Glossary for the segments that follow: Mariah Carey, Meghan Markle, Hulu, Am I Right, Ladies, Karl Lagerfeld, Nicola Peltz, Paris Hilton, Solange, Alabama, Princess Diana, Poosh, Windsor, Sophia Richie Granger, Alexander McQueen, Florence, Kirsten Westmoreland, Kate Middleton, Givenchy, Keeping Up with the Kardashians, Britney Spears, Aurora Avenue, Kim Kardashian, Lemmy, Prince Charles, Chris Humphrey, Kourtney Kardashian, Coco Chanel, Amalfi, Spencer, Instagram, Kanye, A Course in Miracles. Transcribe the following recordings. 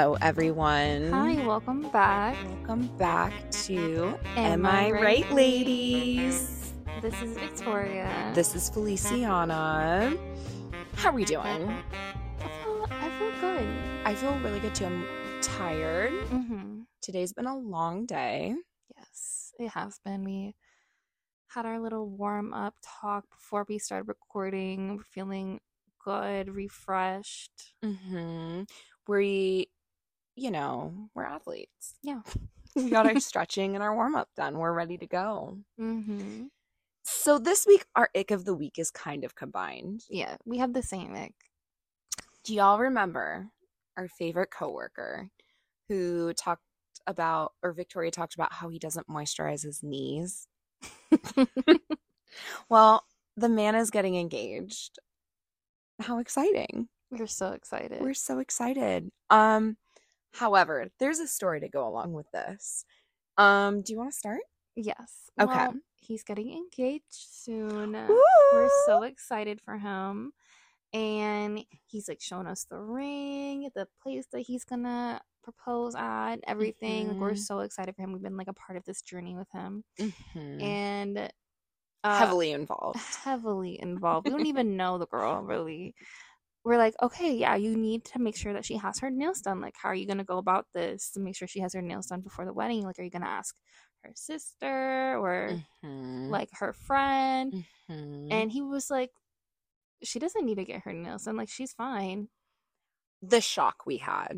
Hello, everyone. Hi, welcome back. Welcome back to Am I Right, Ladies? This is Victoria. This is Feliciana. How are we doing? I feel good. I feel really good, too. I'm tired. Mm-hmm. Today's been a long day. Yes, it has been. We had our little warm-up talk before we started recording. We're feeling good, refreshed. Mm-hmm. We're athletes. Yeah. We got our stretching and our warm-up done. We're ready to go. Mm-hmm. So this week, our ick of the week is kind of combined. Yeah, we have the same ick. Do y'all remember our favorite coworker who talked about, or Victoria talked about, how he doesn't moisturize his knees? Well, the man is getting engaged. How exciting. We're so excited. We're so excited. However, there's a story to go along with this. Do you want to start? Yes. Okay. Well, he's getting engaged soon. Woo! We're so excited for him. And he's like showing us the ring, the place that he's going to propose at, everything. Mm-hmm. Like, we're so excited for him. We've been like a part of this journey with him. Mm-hmm. And heavily involved. We don't even know the girl, really. We're like, okay, yeah, you need to make sure that she has her nails done. Like, how are you going to go about this to make sure she has her nails done before the wedding? Like, are you going to ask her sister or, mm-hmm, like, her friend? Mm-hmm. And he was like, she doesn't need to get her nails done. Like, she's fine. The shock we had.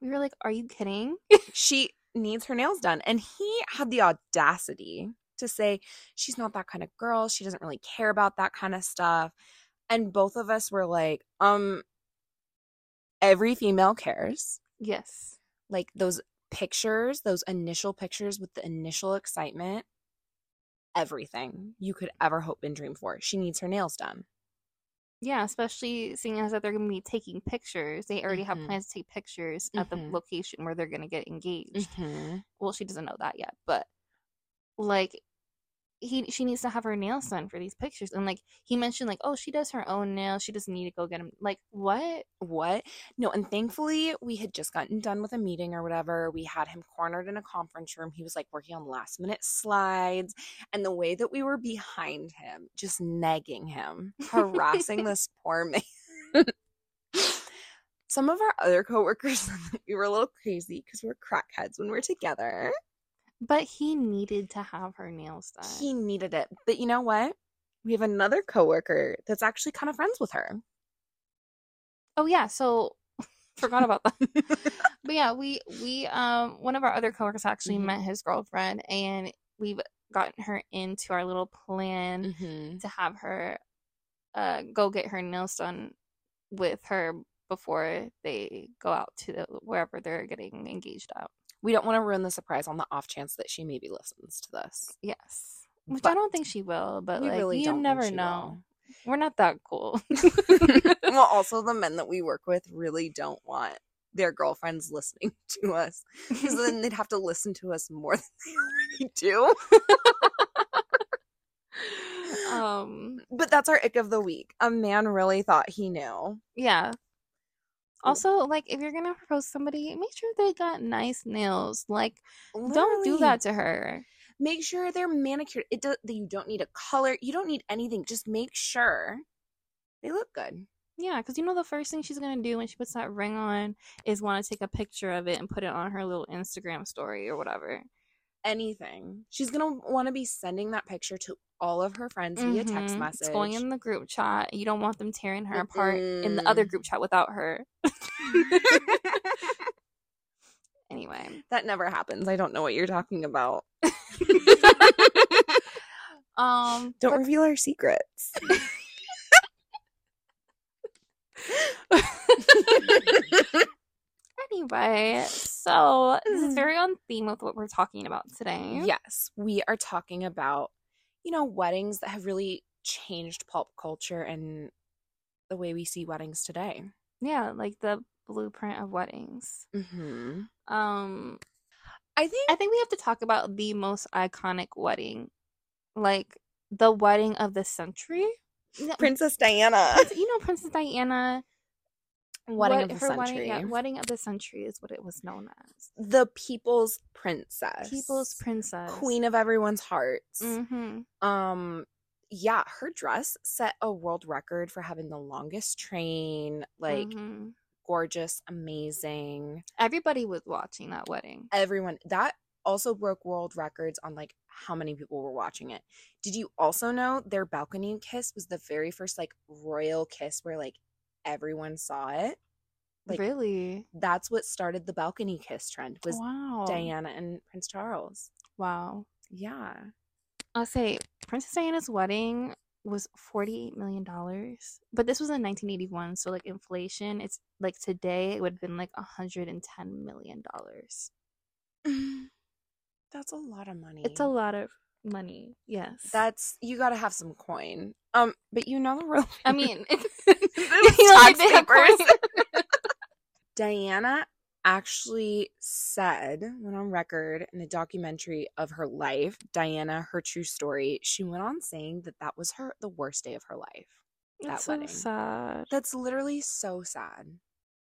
We were like, are you kidding? She needs her nails done. And he had the audacity to say, she's not that kind of girl. She doesn't really care about that kind of stuff. And both of us were like, every female cares. Yes. Like, those pictures, those initial pictures with the initial excitement, everything you could ever hope and dream for. She needs her nails done. Yeah, especially seeing as that they're going to be taking pictures. They already, mm-hmm, have plans to take pictures, mm-hmm, at the location where they're going to get engaged. Mm-hmm. Well, she doesn't know that yet, but like, she needs to have her nails done for these pictures. And like, he mentioned, like, oh, she does her own nails. She doesn't need to go get them. Like, what? No, and thankfully we had just gotten done with a meeting or whatever. We had him cornered in a conference room. He was like working on last minute slides, and the way that we were behind him, just nagging him, harassing this poor man. Some of our other coworkers, we were a little crazy because we're crackheads when we're together. But he needed to have her nails done. He needed it. But you know what? We have another coworker that's actually kind of friends with her. Oh, yeah. So, forgot about that. But yeah, we one of our other coworkers actually, mm-hmm, met his girlfriend. And we've gotten her into our little plan, mm-hmm, to have her go get her nails done with her before they go out to wherever they're getting engaged at. We don't want to ruin the surprise on the off chance that she maybe listens to this. Yes. Which, but I don't think she will, but like, really, you never know. We're not that cool. Well, also, the men that we work with really don't want their girlfriends listening to us, because then they'd have to listen to us more than they already do. But that's our ick of the week. A man really thought he knew. Yeah. Also, like, if you're going to propose somebody, make sure they got nice nails. Like, literally, don't do that to her. Make sure they're manicured. You don't need a color. You don't need anything. Just make sure they look good. Yeah, because you know the first thing she's going to do when she puts that ring on is want to take a picture of it and put it on her little Instagram story or whatever. Anything. She's going to want to be sending that picture to all of her friends, mm-hmm, via text message. It's going in the group chat. You don't want them tearing her, mm-hmm, apart in the other group chat without her. Anyway. That never happens. I don't know what you're talking about. Don't reveal our secrets. Anyway, so this is very on theme with what we're talking about today. Yes, we are talking about, weddings that have really changed pop culture and the way we see weddings today. Yeah, like the blueprint of weddings. Mm-hmm. I think we have to talk about the most iconic wedding, like the wedding of the century. Princess Diana. Princess Diana. Wedding of the Century. Wedding of the Century is what it was known as. The People's Princess. People's Princess. Queen of everyone's hearts. Mm-hmm. Yeah, her dress set a world record for having the longest train. Like, mm-hmm. gorgeous, amazing. Everybody was watching that wedding. Everyone. That also broke world records on, like, how many people were watching it. Did you also know their balcony kiss was the very first, like, royal kiss where, like, everyone saw it? Like, really? That's what started the balcony kiss trend, was wow. Diana and Prince Charles. Wow. Yeah. I'll say Princess Diana's wedding was $48 million. But this was in 1981, so, like, inflation, it's, like, today it would have been, like, $110 million. That's a lot of money. It's a lot of money, yes. That's, you gotta have some coin. But you know the real... I mean... Diana actually said, went on record in a documentary of her life, Diana, Her True Story, she went on saying that was the worst day of her life. That's so sad. That's literally so sad.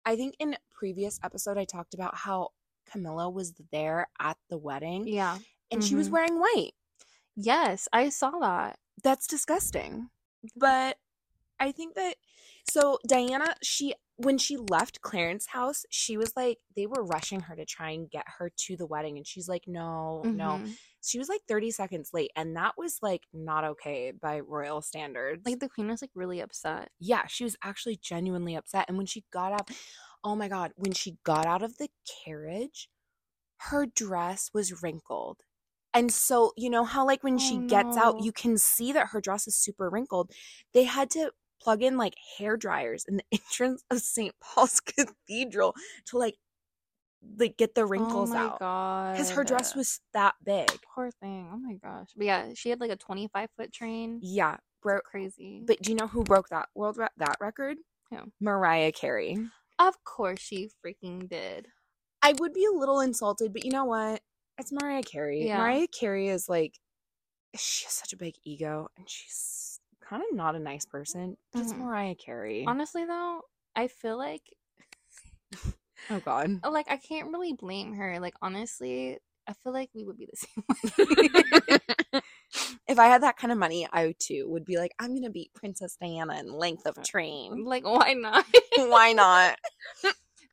I think in a previous episode I talked about how Camilla was there at the wedding. Yeah. And mm-hmm. she was wearing white. Yes, I saw that. That's disgusting. But I think that, so Diana, when she left Clarence's house, she was like, they were rushing her to try and get her to the wedding. And she's like, no. She was like 30 seconds late. And that was, like, not okay by royal standards. Like, the queen was, like, really upset. Yeah, she was actually genuinely upset. And when she got up, oh my God, when she got out of the carriage, her dress was wrinkled. And so, you know how, like, when she gets out, you can see that her dress is super wrinkled. They had to plug in, like, hair dryers in the entrance of St. Paul's Cathedral to, like get the wrinkles out. Oh, my God. Because her dress was that big. Poor thing. Oh, my gosh. But, yeah, she had, like, a 25-foot train. Yeah. That's crazy. But do you know who broke that that record? Who? Mariah Carey. Of course she freaking did. I would be a little insulted, but you know what? It's Mariah Carey. Yeah. Mariah Carey is, like, she has such a big ego, and she's kind of not a nice person. But it's Mariah Carey. Honestly, though, I feel like... oh, God. Like, I can't really blame her. Like, honestly, I feel like we would be the same way. If I had that kind of money, I, too, would be like, I'm going to beat Princess Diana in length of train. Like, why not? Why not?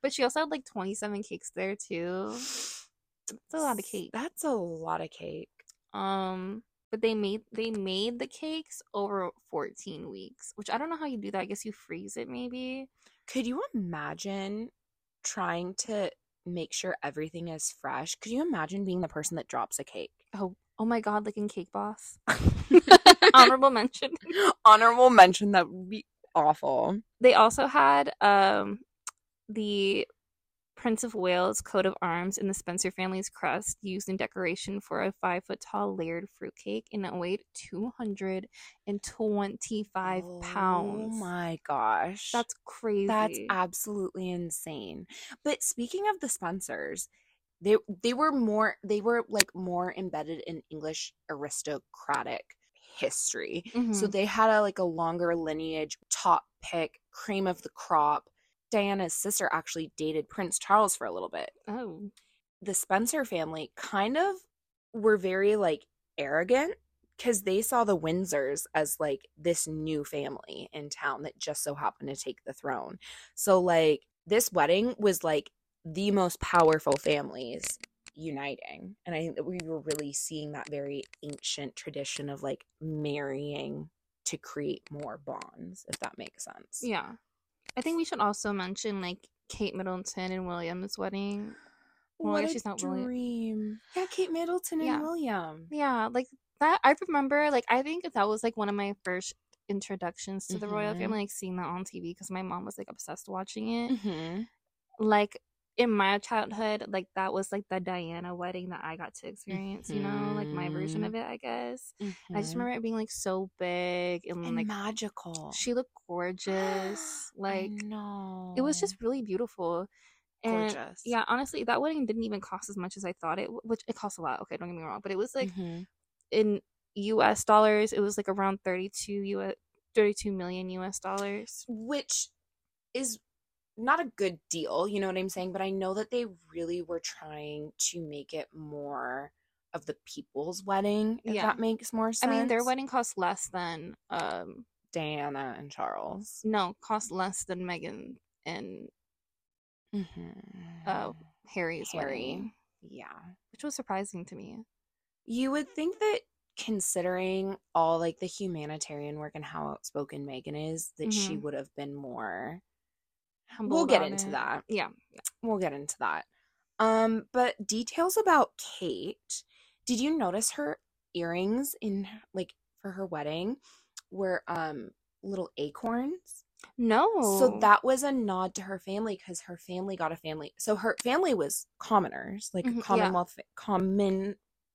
But she also had, like, 27 cakes there, too. That's a lot of cake. That's a lot of cake. But they made the cakes over 14 weeks, which I don't know how you do that. I guess you freeze it, maybe. Could you imagine trying to make sure everything is fresh? Could you imagine being the person that drops a cake? Oh my God, like in Cake Boss. Honorable mention. Honorable mention. That would be awful. They also had the Prince of Wales coat of arms and the Spencer family's crest used in decoration for a 5-foot-tall layered fruitcake, and it weighed 225 pounds. Oh my gosh. That's crazy. That's absolutely insane. But speaking of the Spencers, they were more embedded in English aristocratic history. Mm-hmm. So they had a longer lineage, top pick, cream of the crop. Diana's sister actually dated Prince Charles for a little bit. Oh. The Spencer family kind of were very, like, arrogant because they saw the Windsors as, like, this new family in town that just so happened to take the throne. So, like, this wedding was, like, the most powerful families uniting. And I think that we were really seeing that very ancient tradition of, like, marrying to create more bonds, if that makes sense. Yeah. I think we should also mention, like, Kate Middleton and William's wedding. Well, what she's not dream. William. Yeah, Kate Middleton and William. Yeah, like, that, I remember, like, I think that was, like, one of my first introductions to the royal family, like, seeing that on TV, because my mom was, like, obsessed watching it. Mm-hmm. Like, in my childhood, like, that was, like, the Diana wedding that I got to experience, you know? Like, my version of it, I guess. Mm-hmm. I just remember it being, like, so big. And like, magical. She looked gorgeous. Like, no. It was just really beautiful. And, gorgeous. Yeah, honestly, that wedding didn't even cost as much as I thought it would. Which, it cost a lot. Okay, don't get me wrong. But it was, like, in U.S. dollars, it was, like, around $32 million U.S. dollars. Which is... not a good deal, you know what I'm saying? But I know that they really were trying to make it more of the people's wedding, if that makes more sense. I mean, their wedding costs less than Diana and Charles. No, cost less than Meghan and Harry's wedding. Yeah. Which was surprising to me. You would think that considering all, like, the humanitarian work and how outspoken Meghan is, that she would have been more humble. We'll get into that. Yeah. We'll get into that. But details about Kate. Did you notice her earrings in, like, for her wedding were little acorns? No. So that was a nod to her family, because her family got a family. So her family was commoners, like a commonwealth,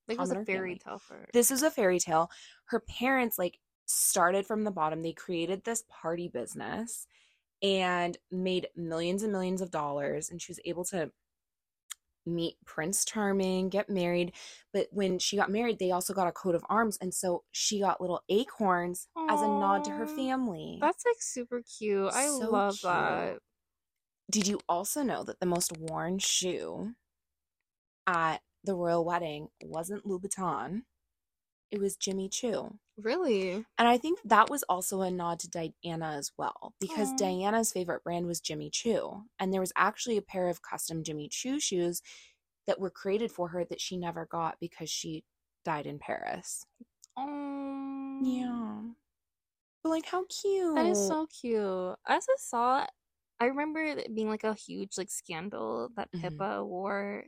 Like, it was a fairy tale first. This is a fairy tale. Her parents, like, started from the bottom. They created this party business and made millions and millions of dollars. And she was able to meet Prince Charming, get married. But when she got married, they also got a coat of arms. And so she got little acorns as a nod to her family. That's, like, super cute. I love that. Did you also know that the most worn shoe at the royal wedding wasn't Louboutin, it was Jimmy Choo? Really? And I think that was also a nod to Diana as well, because Diana's favorite brand was Jimmy Choo, and there was actually a pair of custom Jimmy Choo shoes that were created for her that she never got because she died in Paris. Yeah, but, like, how cute. That is so cute. As I saw it, I remember it being, like, a huge, like, scandal that Pippa wore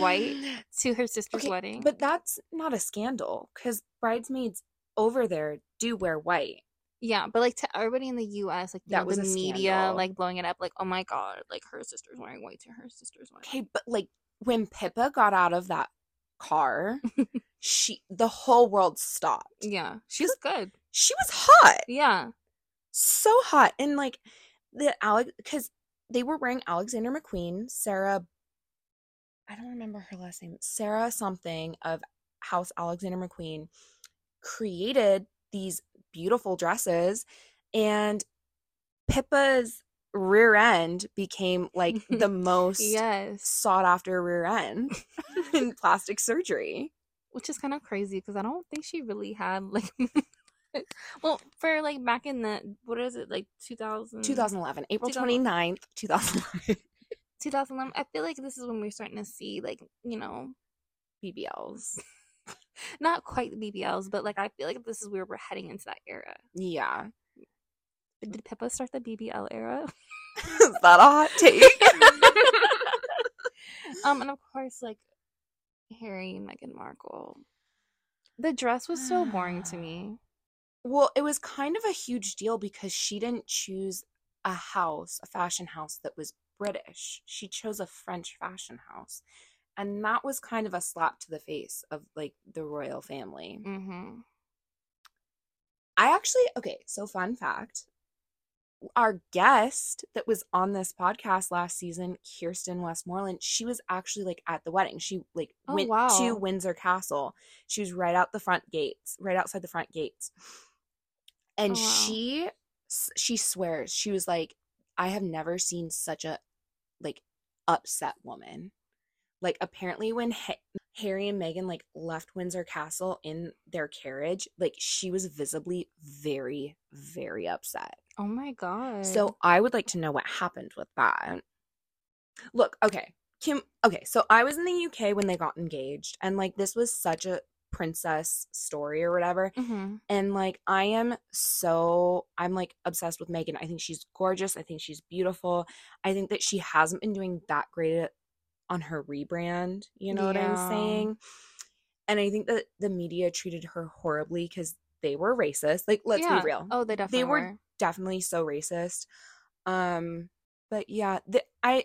white to her sister's wedding. But that's not a scandal, because bridesmaids over there do wear white. Yeah, but, like, to everybody in the U.S., like, that was the media, scandal. Like, blowing it up, like, oh, my God, like, her sister's wearing white to her sister's wedding. Okay, but, like, when Pippa got out of that car, the whole world stopped. Yeah, she was good. She was hot. Yeah. So hot. And, like, because they were wearing Alexander McQueen, Sarah, I don't remember her last name, Sarah something of House Alexander McQueen created these beautiful dresses, and Pippa's rear end became, like, the most sought after rear end in plastic surgery. Which is kind of crazy, because I don't think she really had, like... Well, for, like, back in the, what is it, like, 2011, April 29th, 2011, I feel like this is when we're starting to see, like, you know, BBLs. Not quite BBLs, but, like, I feel like this is where we're heading into that era. Yeah. But did Pippa start the BBL era? Is that a hot take? And, of course, like, Harry and Meghan Markle. The dress was so boring to me. Well, it was kind of a huge deal because she didn't choose a house, a fashion house that was British. She chose a French fashion house. And that was kind of a slap to the face of, like, the royal family. I actually, so fun fact. Our guest that was on this podcast last season, Kirsten Westmoreland, she was actually, like, at the wedding. She, like, went to Windsor Castle. She was right outside the front gates. And she swears, she was like, I have never seen such a, like, upset woman. Like, apparently when Harry and Meghan, like, left Windsor Castle in their carriage, like, she was visibly very, very upset. Oh, my God. So I would like to know what happened with that. Look, so I was in the UK when they got engaged, and, like, this was such a princess story or whatever. And, like, I'm, like, obsessed with Meghan. I think she's gorgeous. I think she's beautiful. I think that she hasn't been doing that great on her rebrand. You know what I'm saying? And I think that the media treated her horribly because they were racist. Like, let's be real. Oh, they definitely were. Definitely so racist. But yeah, I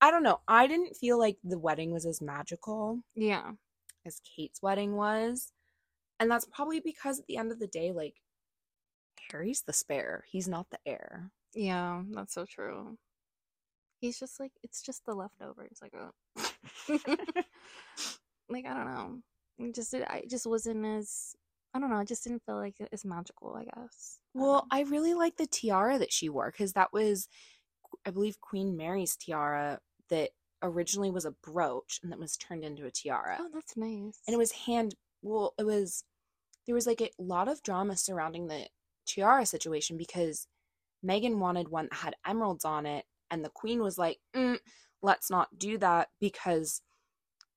don't know. I didn't feel like the wedding was as magical as Kate's wedding was. And that's probably because at the end of the day, like, Harry's the spare. He's not the heir. Yeah, that's so true. He's just, like, it's just the leftovers. Like, like, I don't know. I just wasn't as... I don't know. I just didn't feel like it's magical, I guess. Well, I really like the tiara that she wore, because that was I believe Queen Mary's tiara that originally was a brooch and that was turned into a tiara. Oh, that's nice. And it was there was like a lot of drama surrounding the tiara situation because Meghan wanted one that had emeralds on it, and the Queen was like, let's not do that because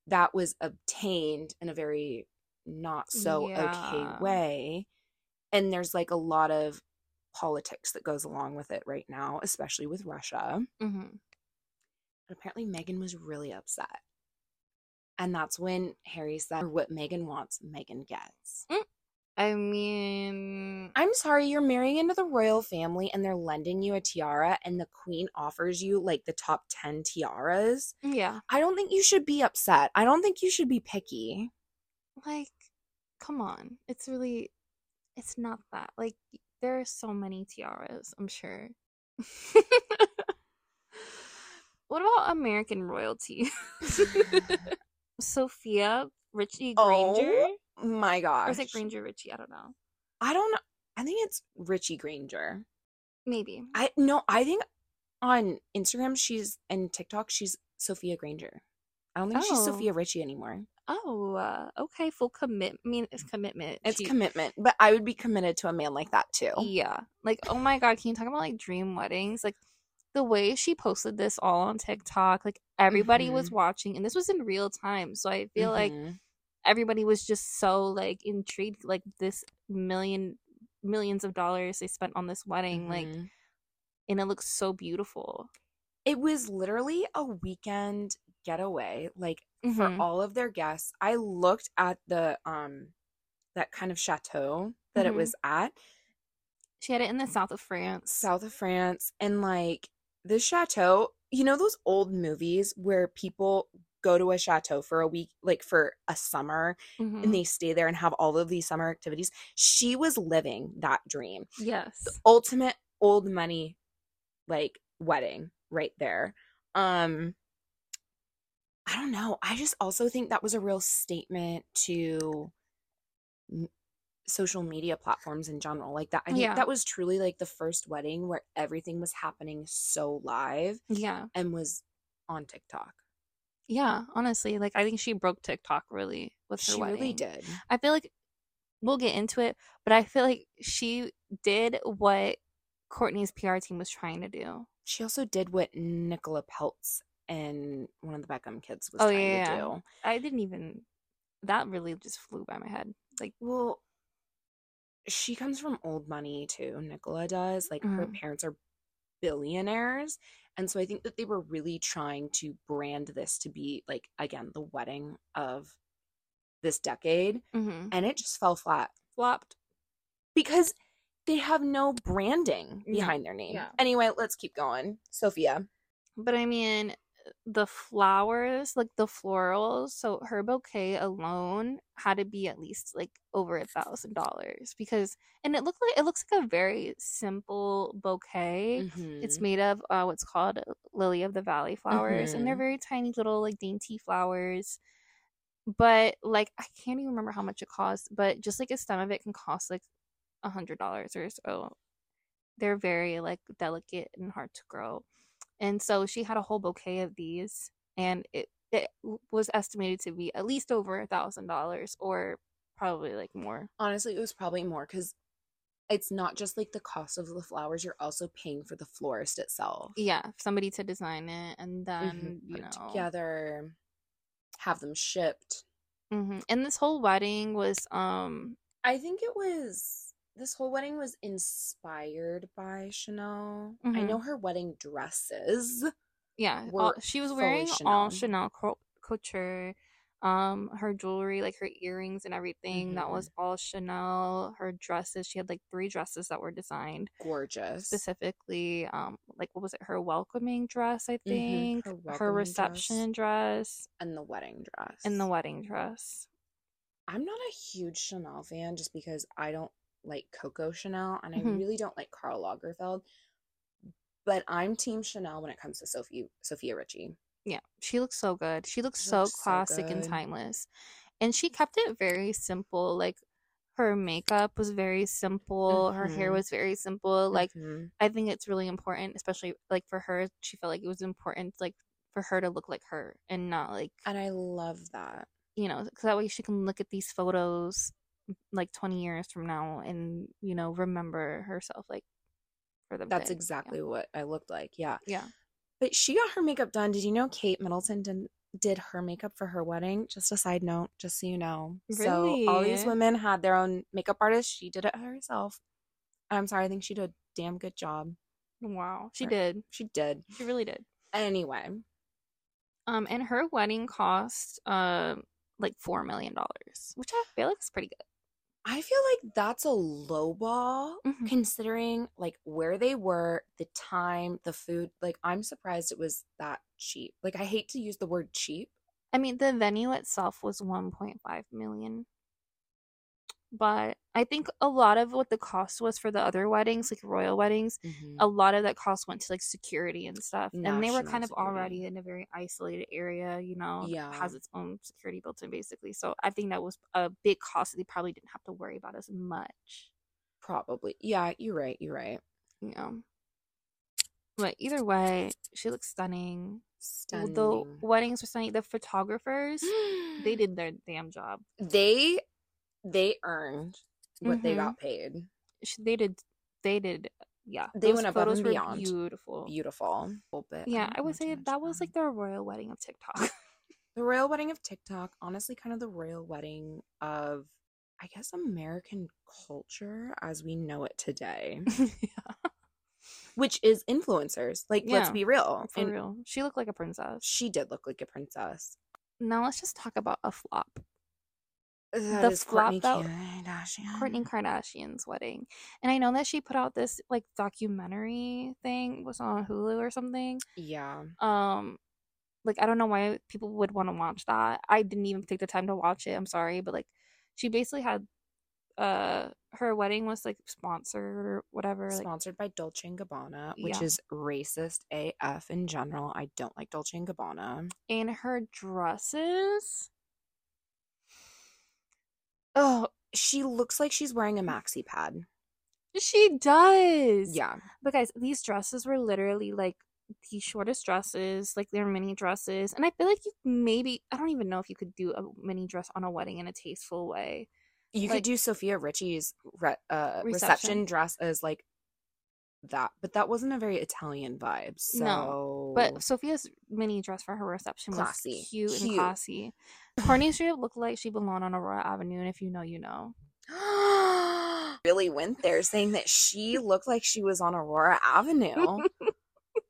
that was obtained in a very not so okay way. And there's like a lot of politics that goes along with it right now, especially with Russia. Mm-hmm. And apparently Meghan was really upset. And that's when Harry said, what Meghan wants, Meghan gets. I mean... I'm sorry, you're marrying into the royal family and they're lending you a tiara and the Queen offers you, like, the top 10 tiaras. Yeah. I don't think you should be upset. I don't think you should be picky. Like, come on. It's really... It's not that. Like, there are so many tiaras, I'm sure. What about American royalty? Sophia Richie Granger? Oh. My gosh. Or is it Granger Richie? I don't know. I don't know. I think it's Richie Granger. Maybe. I think on Instagram and TikTok she's Sophia Granger. I don't think she's Sophia Richie anymore. Oh, okay. Full commitment. I mean, it's commitment. Commitment. But I would be committed to a man like that too. Yeah. Like, oh my God, can you talk about like dream weddings? Like the way she posted this all on TikTok, like everybody was watching, and this was in real time. So I feel like everybody was just so like intrigued, like this millions of dollars they spent on this wedding, like, and it looks so beautiful. It was literally a weekend getaway, like for all of their guests. I looked at the that kind of chateau that it was at. She had it in the south of France, and like this chateau, you know those old movies where people go to a chateau for a week, like for a summer, and they stay there and have all of these summer activities. She was living that dream. Yes. The ultimate old money, like, wedding right there. I don't know. I just also think that was a real statement to social media platforms in general. Like, that, I think that was truly like the first wedding where everything was happening so live. Yeah. And was on TikTok. Yeah, honestly, like I think she broke TikTok really with her wedding. She really did. I feel like we'll get into it, but I feel like she did what Kourtney's PR team was trying to do. She also did what Nicola Peltz and one of the Beckham kids was trying to do. I didn't even – that really just flew by my head. Like, well, she comes from old money too. Nicola does. Like, her parents are billionaires. And so I think that they were really trying to brand this to be, like, again, the wedding of this decade. And it just fell flat. Flopped. Because they have no branding behind their name. Yeah. Anyway, let's keep going. Sophia. But, I mean, the flowers, like, the florals. So her bouquet alone had to be at least, like, over $1,000 because – and it looks like a very simple bouquet. It's made of what's called lily of the valley flowers, and they're very tiny little, like, dainty flowers. But, like, I can't even remember how much it costs, but just, like, a stem of it can cost, like, $100 or so. They're very, like, delicate and hard to grow. And so she had a whole bouquet of these, and it was estimated to be at least over $1,000 or probably, like, more. Honestly, it was probably more because it's not just, like, the cost of the flowers. You're also paying for the florist itself. Yeah, somebody to design it and then, you know. Put together, have them shipped. And this whole wedding was I think it was... This whole wedding was inspired by Chanel. I know her wedding dresses. Yeah, she was wearing all Chanel couture. Her jewelry, like her earrings and everything, that was all Chanel. Her dresses, she had like 3 dresses that were designed. Gorgeous. Specifically, like what was it? Her welcoming dress, I think. Her reception dress. And the wedding dress. I'm not a huge Chanel fan just because I don't like Coco Chanel, and I really don't like Karl Lagerfeld, but I'm team Chanel when it comes to Sophia Richie. Yeah, she looks so good. She looks so classic and timeless, and she kept it very simple. Like, her makeup was very simple. Mm-hmm. Her hair was very simple. Like, mm-hmm. I think it's really important, especially, like, for her. She felt like it was important, like, for her to look like her and not, like... And I love that. You know, because that way she can look at these photos, like, 20 years from now and, you know, remember herself, like, for the That's bit. Exactly yeah. what I looked like, yeah. Yeah. But she got her makeup done. Did you know Kate Middleton did her makeup for her wedding? Just a side note, just so you know. Really? So all these women had their own makeup artist. She did it herself. I'm sorry, I think she did a damn good job. Wow. She did. She really did. Anyway. And her wedding cost like $4 million, which I feel like is pretty good. I feel like that's a low ball, mm-hmm. considering, like, where they were, the time, the food. Like, I'm surprised it was that cheap. Like, I hate to use the word cheap. I mean, the venue itself was $1.5 million. But I think a lot of what the cost was for the other weddings, like royal weddings, mm-hmm. a lot of that cost went to, like, security and stuff. National and they were kind of already in a very isolated area, you know, yeah. has its own security built in, basically. So I think that was a big cost that they probably didn't have to worry about as much. Probably. Yeah, you're right. You know. But either way, she looks stunning. Stunning. The weddings were stunning. The photographers, they did their damn job. They earned what mm-hmm. they got paid. They did. Yeah. They went above and beyond. Beautiful. Yeah, I would say that was like the royal wedding of TikTok. The royal wedding of TikTok. Honestly, kind of the royal wedding of, I guess, American culture as we know it today. Yeah. Which is influencers. Like, yeah, let's be real. For real. She looked like a princess. She did look like a princess. Now let's just talk about a flop. The flop out Kourtney Kardashian's wedding, and I know that she put out this like documentary thing, was on Hulu or something. Yeah. Like, I don't know why people would want to watch that. I didn't even take the time to watch it. I'm sorry, but like, she basically had her wedding was like sponsored or whatever, sponsored by Dolce & Gabbana, which yeah. is racist AF in general. I don't like Dolce & Gabbana. And her dresses. Oh, she looks like she's wearing a maxi pad. She does. Yeah. But guys, these dresses were literally like the shortest dresses, like they're mini dresses. And I feel like you maybe, I don't even know if you could do a mini dress on a wedding in a tasteful way. You could do Sophia Richie's reception dress as like that. But that wasn't a very Italian vibe. So. No. But Sophia's mini dress for her reception was cute and classy. Kourtney straight up looked like she belonged on Aurora Avenue, and if you know, you know. Really went there saying that she looked like she was on Aurora Avenue.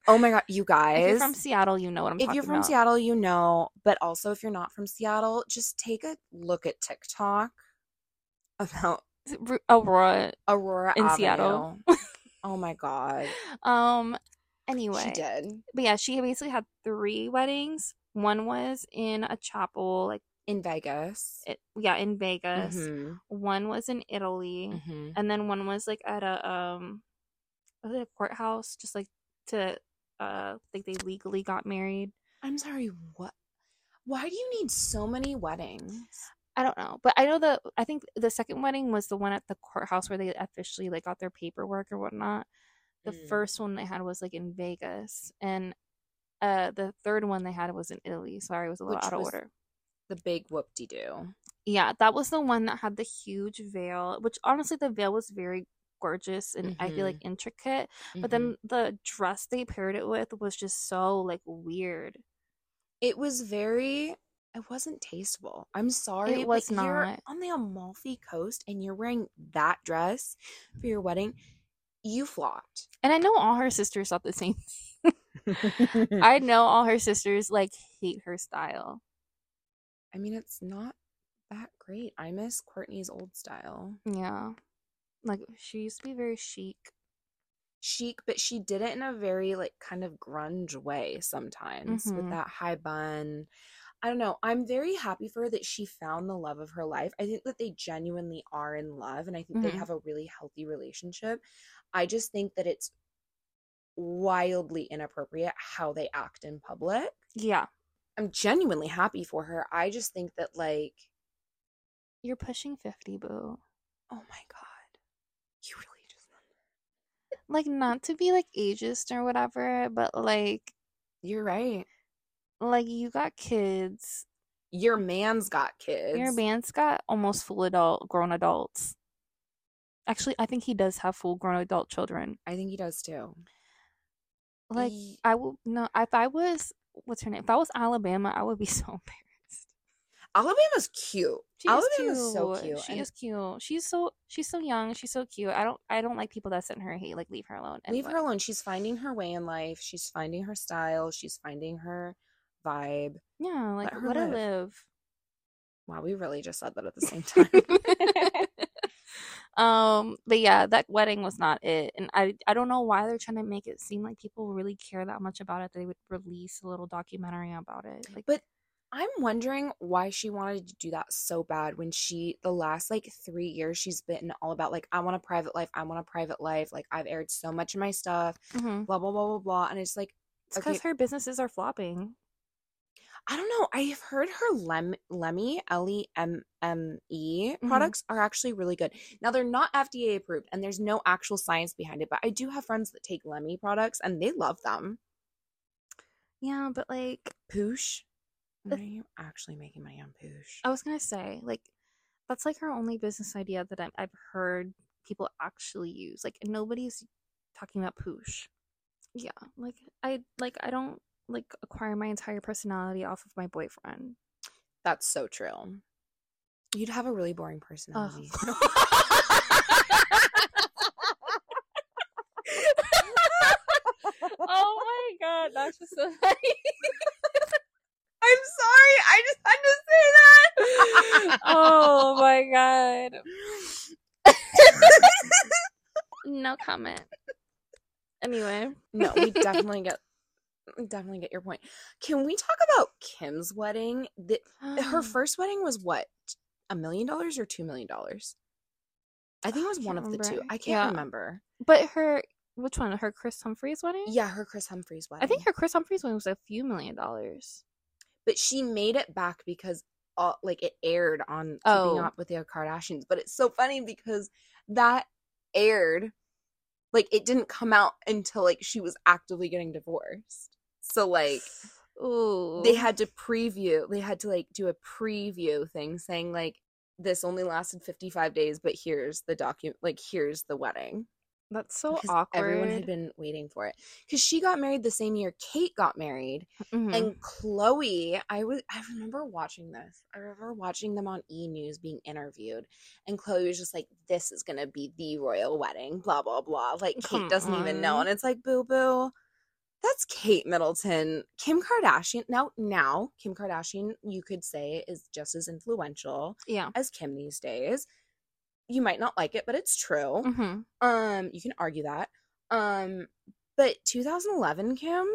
Oh my God, you guys. If you're from Seattle, you know what I'm talking about. If you're from Seattle, you know. But also, if you're not from Seattle, just take a look at TikTok about Aurora in Avenue. Seattle. Oh my God. Anyway. She did. But yeah, she basically had three weddings. One was in a chapel, like in Vegas. In Vegas. Mm-hmm. One was in Italy, mm-hmm. and then one was like at a courthouse, just like to like they legally got married. I'm sorry, what? Why do you need so many weddings? I don't know, but I think the second wedding was the one at the courthouse where they officially like got their paperwork or whatnot. The first one they had was like in Vegas, and the third one they had was in Italy. Sorry, it was a little out of order. The big whoop-de-doo. Yeah, that was the one that had the huge veil, which honestly the veil was very gorgeous and mm-hmm. I feel like intricate. Mm-hmm. But then the dress they paired it with was just so like weird. It was very... It wasn't tasteful. I'm sorry. It was not. You're on the Amalfi coast and you're wearing that dress for your wedding. You flopped. And I know all her sisters thought the same thing. I know all her sisters like hate her style. I mean, it's not that great. I miss Kourtney's old style. Yeah, like she used to be very chic, but she did it in a very like kind of grunge way sometimes, mm-hmm. with that high bun. I don't know. I'm very happy for her that she found the love of her life. I think that they genuinely are in love, and I think mm-hmm. they have a really healthy relationship. I just think that it's wildly inappropriate how they act in public. Yeah. I'm genuinely happy for her. I just think that, like... You're pushing 50, boo. Oh my God. You really just remember. Like, not to be, like, ageist or whatever, but, like... You're right. Like, you got kids. Your man's got kids. Your man's got almost full adult, grown adults. Actually, I think he does have full grown adult children. I think he does, too. Like, I would... No, if I was... What's her name? If I was Alabama, I would be so embarrassed. Alabama's cute. Alabama's so cute. She is cute. She's so young. She's so cute. I don't like people that send her hate. Like, leave her alone. Anyway. Leave her alone. She's finding her way in life. She's finding her style. She's finding her vibe. Yeah, like, let her live. Wow, we really just said that at the same time. But yeah, that wedding was not it, and I don't know why they're trying to make it seem like people really care that much about it. They would release a little documentary about it. Like, but I'm wondering why she wanted to do that so bad when the last like 3 years she's been all about like, I want a private life. I want a private life. Like, I've aired so much of my stuff. Mm-hmm. Blah blah blah blah blah. And it's like, it's because her businesses are flopping. I don't know. I've heard her Lemmy, L-E-M-M-E products are actually really good. Now, they're not FDA approved, and there's no actual science behind it, but I do have friends that take Lemmy products, and they love them. Yeah, but, like... Poosh? When are you actually making money on Poosh? I was going to say, like, that's, like, her only business idea that I've heard people actually use. Like, nobody's talking about Poosh. Yeah. I don't... like acquire my entire personality off of my boyfriend. That's so true. You'd have a really boring personality. Oh my God, that's just so funny. I'm sorry, I just had to say that. Oh my God. No comment. Anyway, no, we definitely get your point. Can we talk about Kim's wedding? Her first wedding was what, $1 million or $2 million? I think it was one of the two. I can't remember. But which one? Her Chris Humphrey's wedding? Yeah, her Chris Humphrey's wedding. I think her Chris Humphrey's wedding was a few $1 million. But she made it back because like it aired on Keeping Up with the Kardashians. But it's so funny because that aired, like it didn't come out until like she was actively getting divorced. So, like, ooh. They had to, like, do a preview thing saying, like, this only lasted 55 days, but here's the here's the wedding. That's so awkward. Everyone had been waiting for it. Because she got married the same year Kate got married. Mm-hmm. And Chloe, I remember watching this. I remember watching them on E News being interviewed. And Chloe was just like, this is going to be the royal wedding, blah, blah, blah. Like, Kate doesn't even know. And it's like, boo-boo. That's Kate Middleton. Kim Kardashian. Now, Kim Kardashian, you could say, is just as influential as Kim these days. You might not like it, but it's true. Mm-hmm. You can argue that. But 2011 Kim,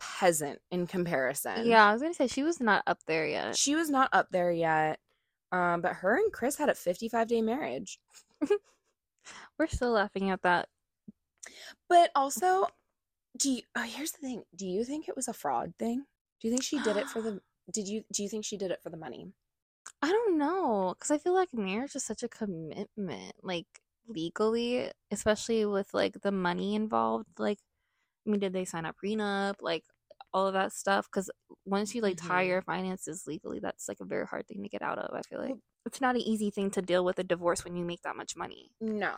peasant in comparison. Yeah, I was going to say, she was not up there yet. But her and Chris had a 55-day marriage. We're still laughing at that. But also... here's the thing. Do you think it was a fraud thing? Do you think she did it for the? Do you think she did it for the money? I don't know, because I feel like marriage is such a commitment, like legally, especially with like the money involved. Like, I mean, did they sign a prenup? Like all of that stuff. Because once you like tie your finances legally, that's like a very hard thing to get out of. I feel like it's not an easy thing to deal with a divorce when you make that much money. No.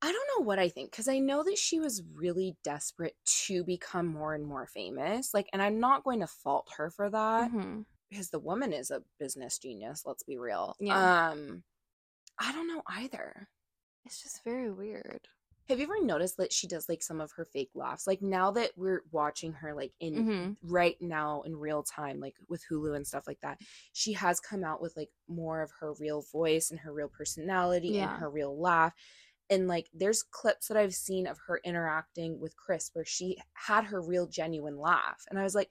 I don't know what I think, because I know that she was really desperate to become more and more famous. Like, and I'm not going to fault her for that, because the woman is a business genius, let's be real. Yeah. I don't know either. It's just very weird. Have you ever noticed that she does, like, some of her fake laughs? Like, now that we're watching her, like, in right now in real time, like, with Hulu and stuff like that, she has come out with, like, more of her real voice and her real personality and her real laugh. And, like, there's clips that I've seen of her interacting with Chris where she had her real genuine laugh. And I was like,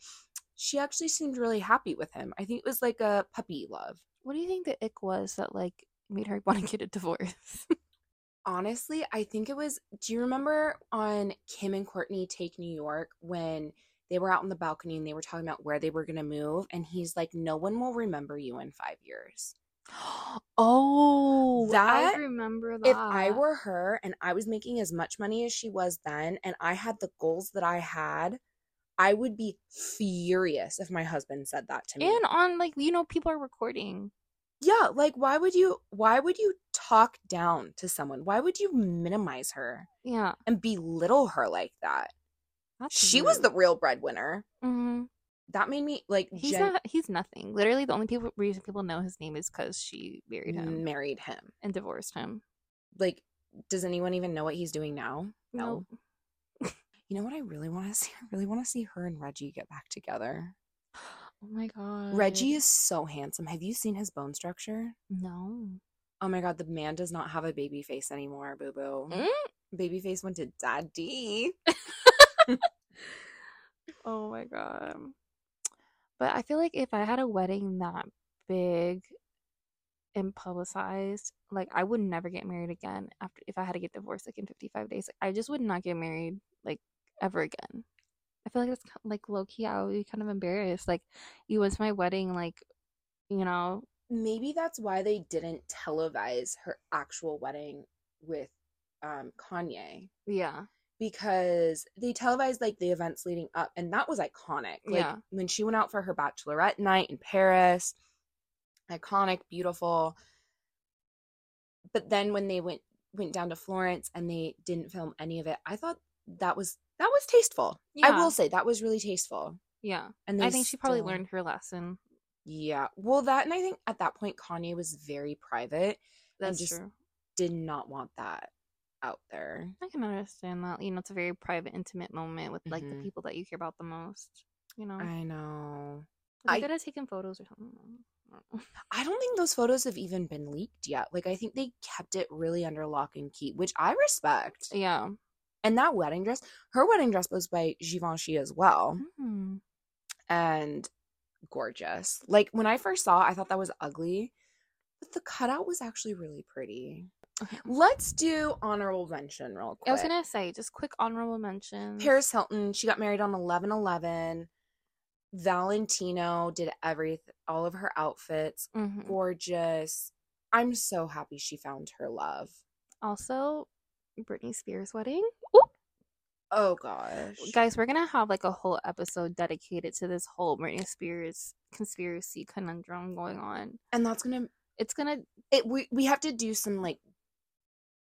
she actually seemed really happy with him. I think it was, like, a puppy love. What do you think the ick was that, like, made her want to get a divorce? Honestly, I think it was – do you remember on Kim and Courtney Take New York when they were out on the balcony and they were talking about where they were going to move? And he's like, no one will remember you in 5 years. Oh, that, I remember that. If I were her and I was making as much money as she was then and I had the goals that I had, I would be furious if my husband said that to me. And on, like, you know, people are recording. Yeah, like, why would you talk down to someone? Why would you minimize her? Yeah. And belittle her like that? That's she rude. Was the real breadwinner. Mm-hmm. That made me, like... He's nothing. Literally, the only reason people know his name is because she married him. And divorced him. Like, does anyone even know what he's doing now? No. Nope. You know what I really want to see? I really want to see her and Reggie get back together. Oh, my God. Reggie is so handsome. Have you seen his bone structure? No. Oh, my God. The man does not have a baby face anymore, boo-boo. Mm? Baby face went to daddy. Oh, my God. But I feel like if I had a wedding that big and publicized, like, I would never get married again after if I had to get divorced, like, in 55 days. Like, I just would not get married, like, ever again. I feel like that's, like, low-key, I would be kind of embarrassed. Like, you went to my wedding, like, you know. Maybe that's why they didn't televise her actual wedding with Kanye. Yeah. Because they televised, like, the events leading up, and that was iconic. Like, yeah. When she went out for her bachelorette night in Paris, iconic, beautiful. But then when they went down to Florence and they didn't film any of it, I thought that was tasteful. Yeah. I will say that was really tasteful. Yeah. And I think she probably learned her lesson. Yeah. Well, that, and I think at that point, Kanye was very private. That's and just true. Did not want that out there. I can understand that. You know, it's a very private, intimate moment with, like, the people that you care about the most, you know. I know. I could have taken photos or something. I don't think those photos have even been leaked yet. Like, I think they kept it really under lock and key, which I respect. Yeah. And that wedding dress, her wedding dress was by Givenchy as well. Mm. And gorgeous. Like, when I first saw it, I thought that was ugly, but the cutout was actually really pretty. Okay. Let's do honorable mention real quick. I was going to say, just quick honorable mention. Paris Hilton, she got married on 11/11. Valentino did all of her outfits. Mm-hmm. Gorgeous. I'm so happy she found her love. Also, Britney Spears' wedding. Ooh. Oh, gosh. Guys, we're going to have, like, a whole episode dedicated to this whole Britney Spears conspiracy conundrum going on. And that's going to... It's going to... We have to do some, like,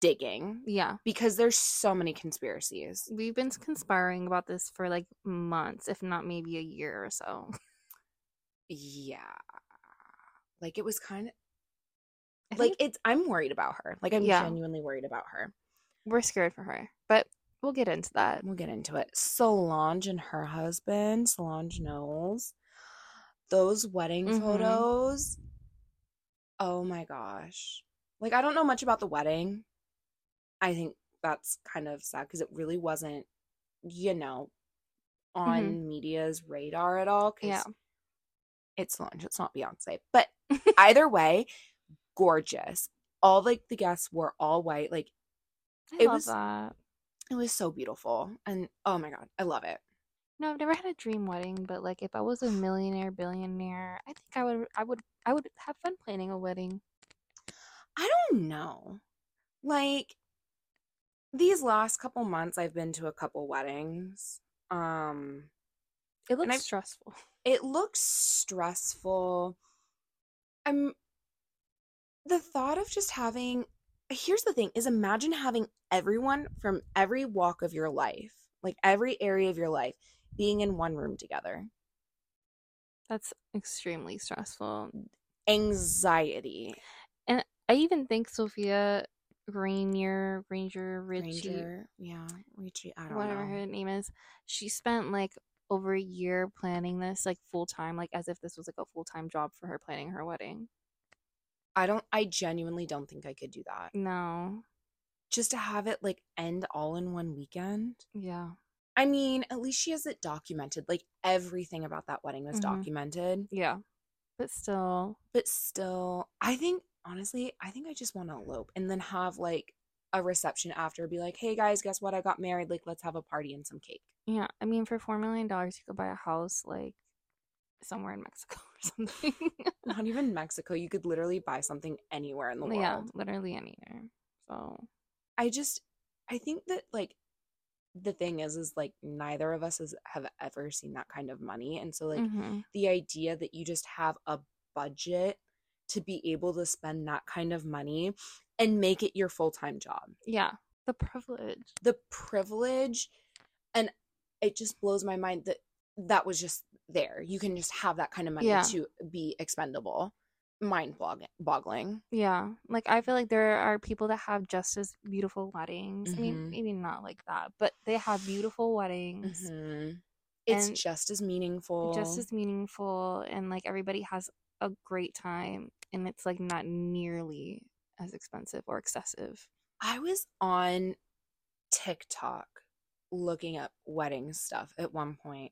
digging. Yeah. Because there's so many conspiracies. We've been conspiring about this for, like, months, if not maybe a year or so. Yeah. Like, it was kind of... I'm worried about her. Like, I'm genuinely worried about her. We're scared for her. But... We'll get into that. We'll get into it. Solange and her husband, Solange Knowles. Those wedding photos. Oh, my gosh. Like, I don't know much about the wedding. I think that's kind of sad because it really wasn't, you know, on media's radar at all. Cause it's Solange. It's not Beyonce. But either way, gorgeous. All, like, the guests were all white. Like, I love that. It was so beautiful. And, oh, my God, I love it. No, I've never had a dream wedding, but, like, if I was a millionaire, billionaire, I think I would have fun planning a wedding. I don't know. Like, these last couple months, I've been to a couple weddings. It looks stressful. It looks stressful. The thought of just having... Here's the thing is imagine having everyone from every walk of your life, like every area of your life, being in one room together. That's extremely stressful. Anxiety. And I even think Sophia Richie, I don't know. Whatever her name is. She spent like over a year planning this, like full time, like as if this was like a full time job for her planning her wedding. I genuinely don't think I could do that. No. Just to have it, like, end all in one weekend? Yeah. I mean, at least she has it documented. Like, everything about that wedding was documented. Yeah. But still, I think, honestly, I just want to elope and then have, like, a reception after. Be like, hey, guys, guess what? I got married. Like, let's have a party and some cake. Yeah. I mean, for $4 million, you could buy a house, like, somewhere in Mexico. something. Not even Mexico. You could literally buy something anywhere in the world. Yeah, literally anywhere. So I think that, like, the thing is like neither of us have ever seen that kind of money. And so, like, the idea that you just have a budget to be able to spend that kind of money and make it your full-time job. Yeah. The privilege. And it just blows my mind that was just there. You can just have that kind of money to be expendable. Mind-boggling. Yeah. Like, I feel like there are people that have just as beautiful weddings. I mean, maybe not like that, but they have beautiful weddings. It's just as meaningful. And, like, everybody has a great time. And it's, like, not nearly as expensive or excessive. I was on TikTok looking up wedding stuff at one point.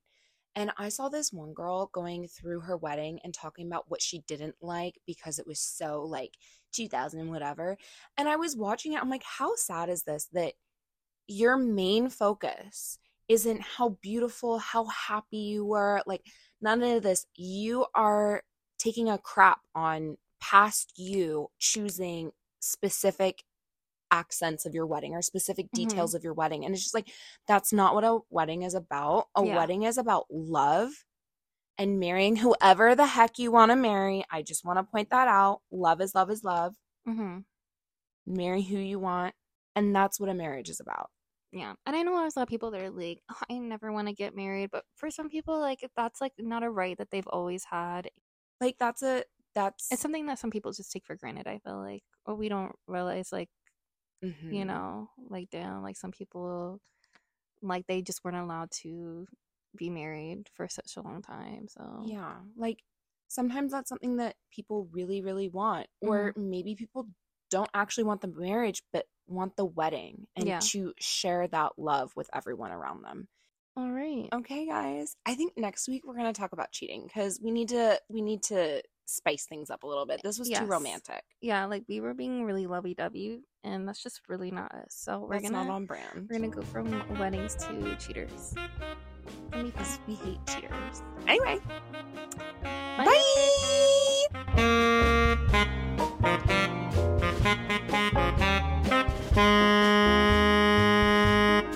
And I saw this one girl going through her wedding and talking about what she didn't like because it was so, like, 2000 and whatever. And I was watching it. I'm like, how sad is this that your main focus isn't how beautiful, how happy you were. Like, none of this. You are taking a crap on past you choosing specific accents of your wedding or specific details of your wedding. And it's just like, that's not what a wedding is about. A wedding is about love and marrying whoever the heck you want to marry. I just want to point that out. Love is love. Marry who you want. And that's what a marriage is about. Yeah. And I know there's a lot of people that are like, oh, I never want to get married. But for some people, like, that's, like, not a right that they've always had. Like, it's something that some people just take for granted, I feel like. Or we don't realize, like, you know, like, damn, like, some people, like, they just weren't allowed to be married for such a long time. So yeah, like, sometimes that's something that people really, really want, or maybe people don't actually want the marriage but want the wedding and to share that love with everyone around them. All right, okay, guys, I think next week we're gonna talk about cheating because we need to spice things up a little bit. This was too romantic. Yeah, like, we were being really lovey-dovey, and that's just really not us. So that's not on brand. We're gonna go from weddings to cheaters. Because we hate cheaters. Anyway. Bye.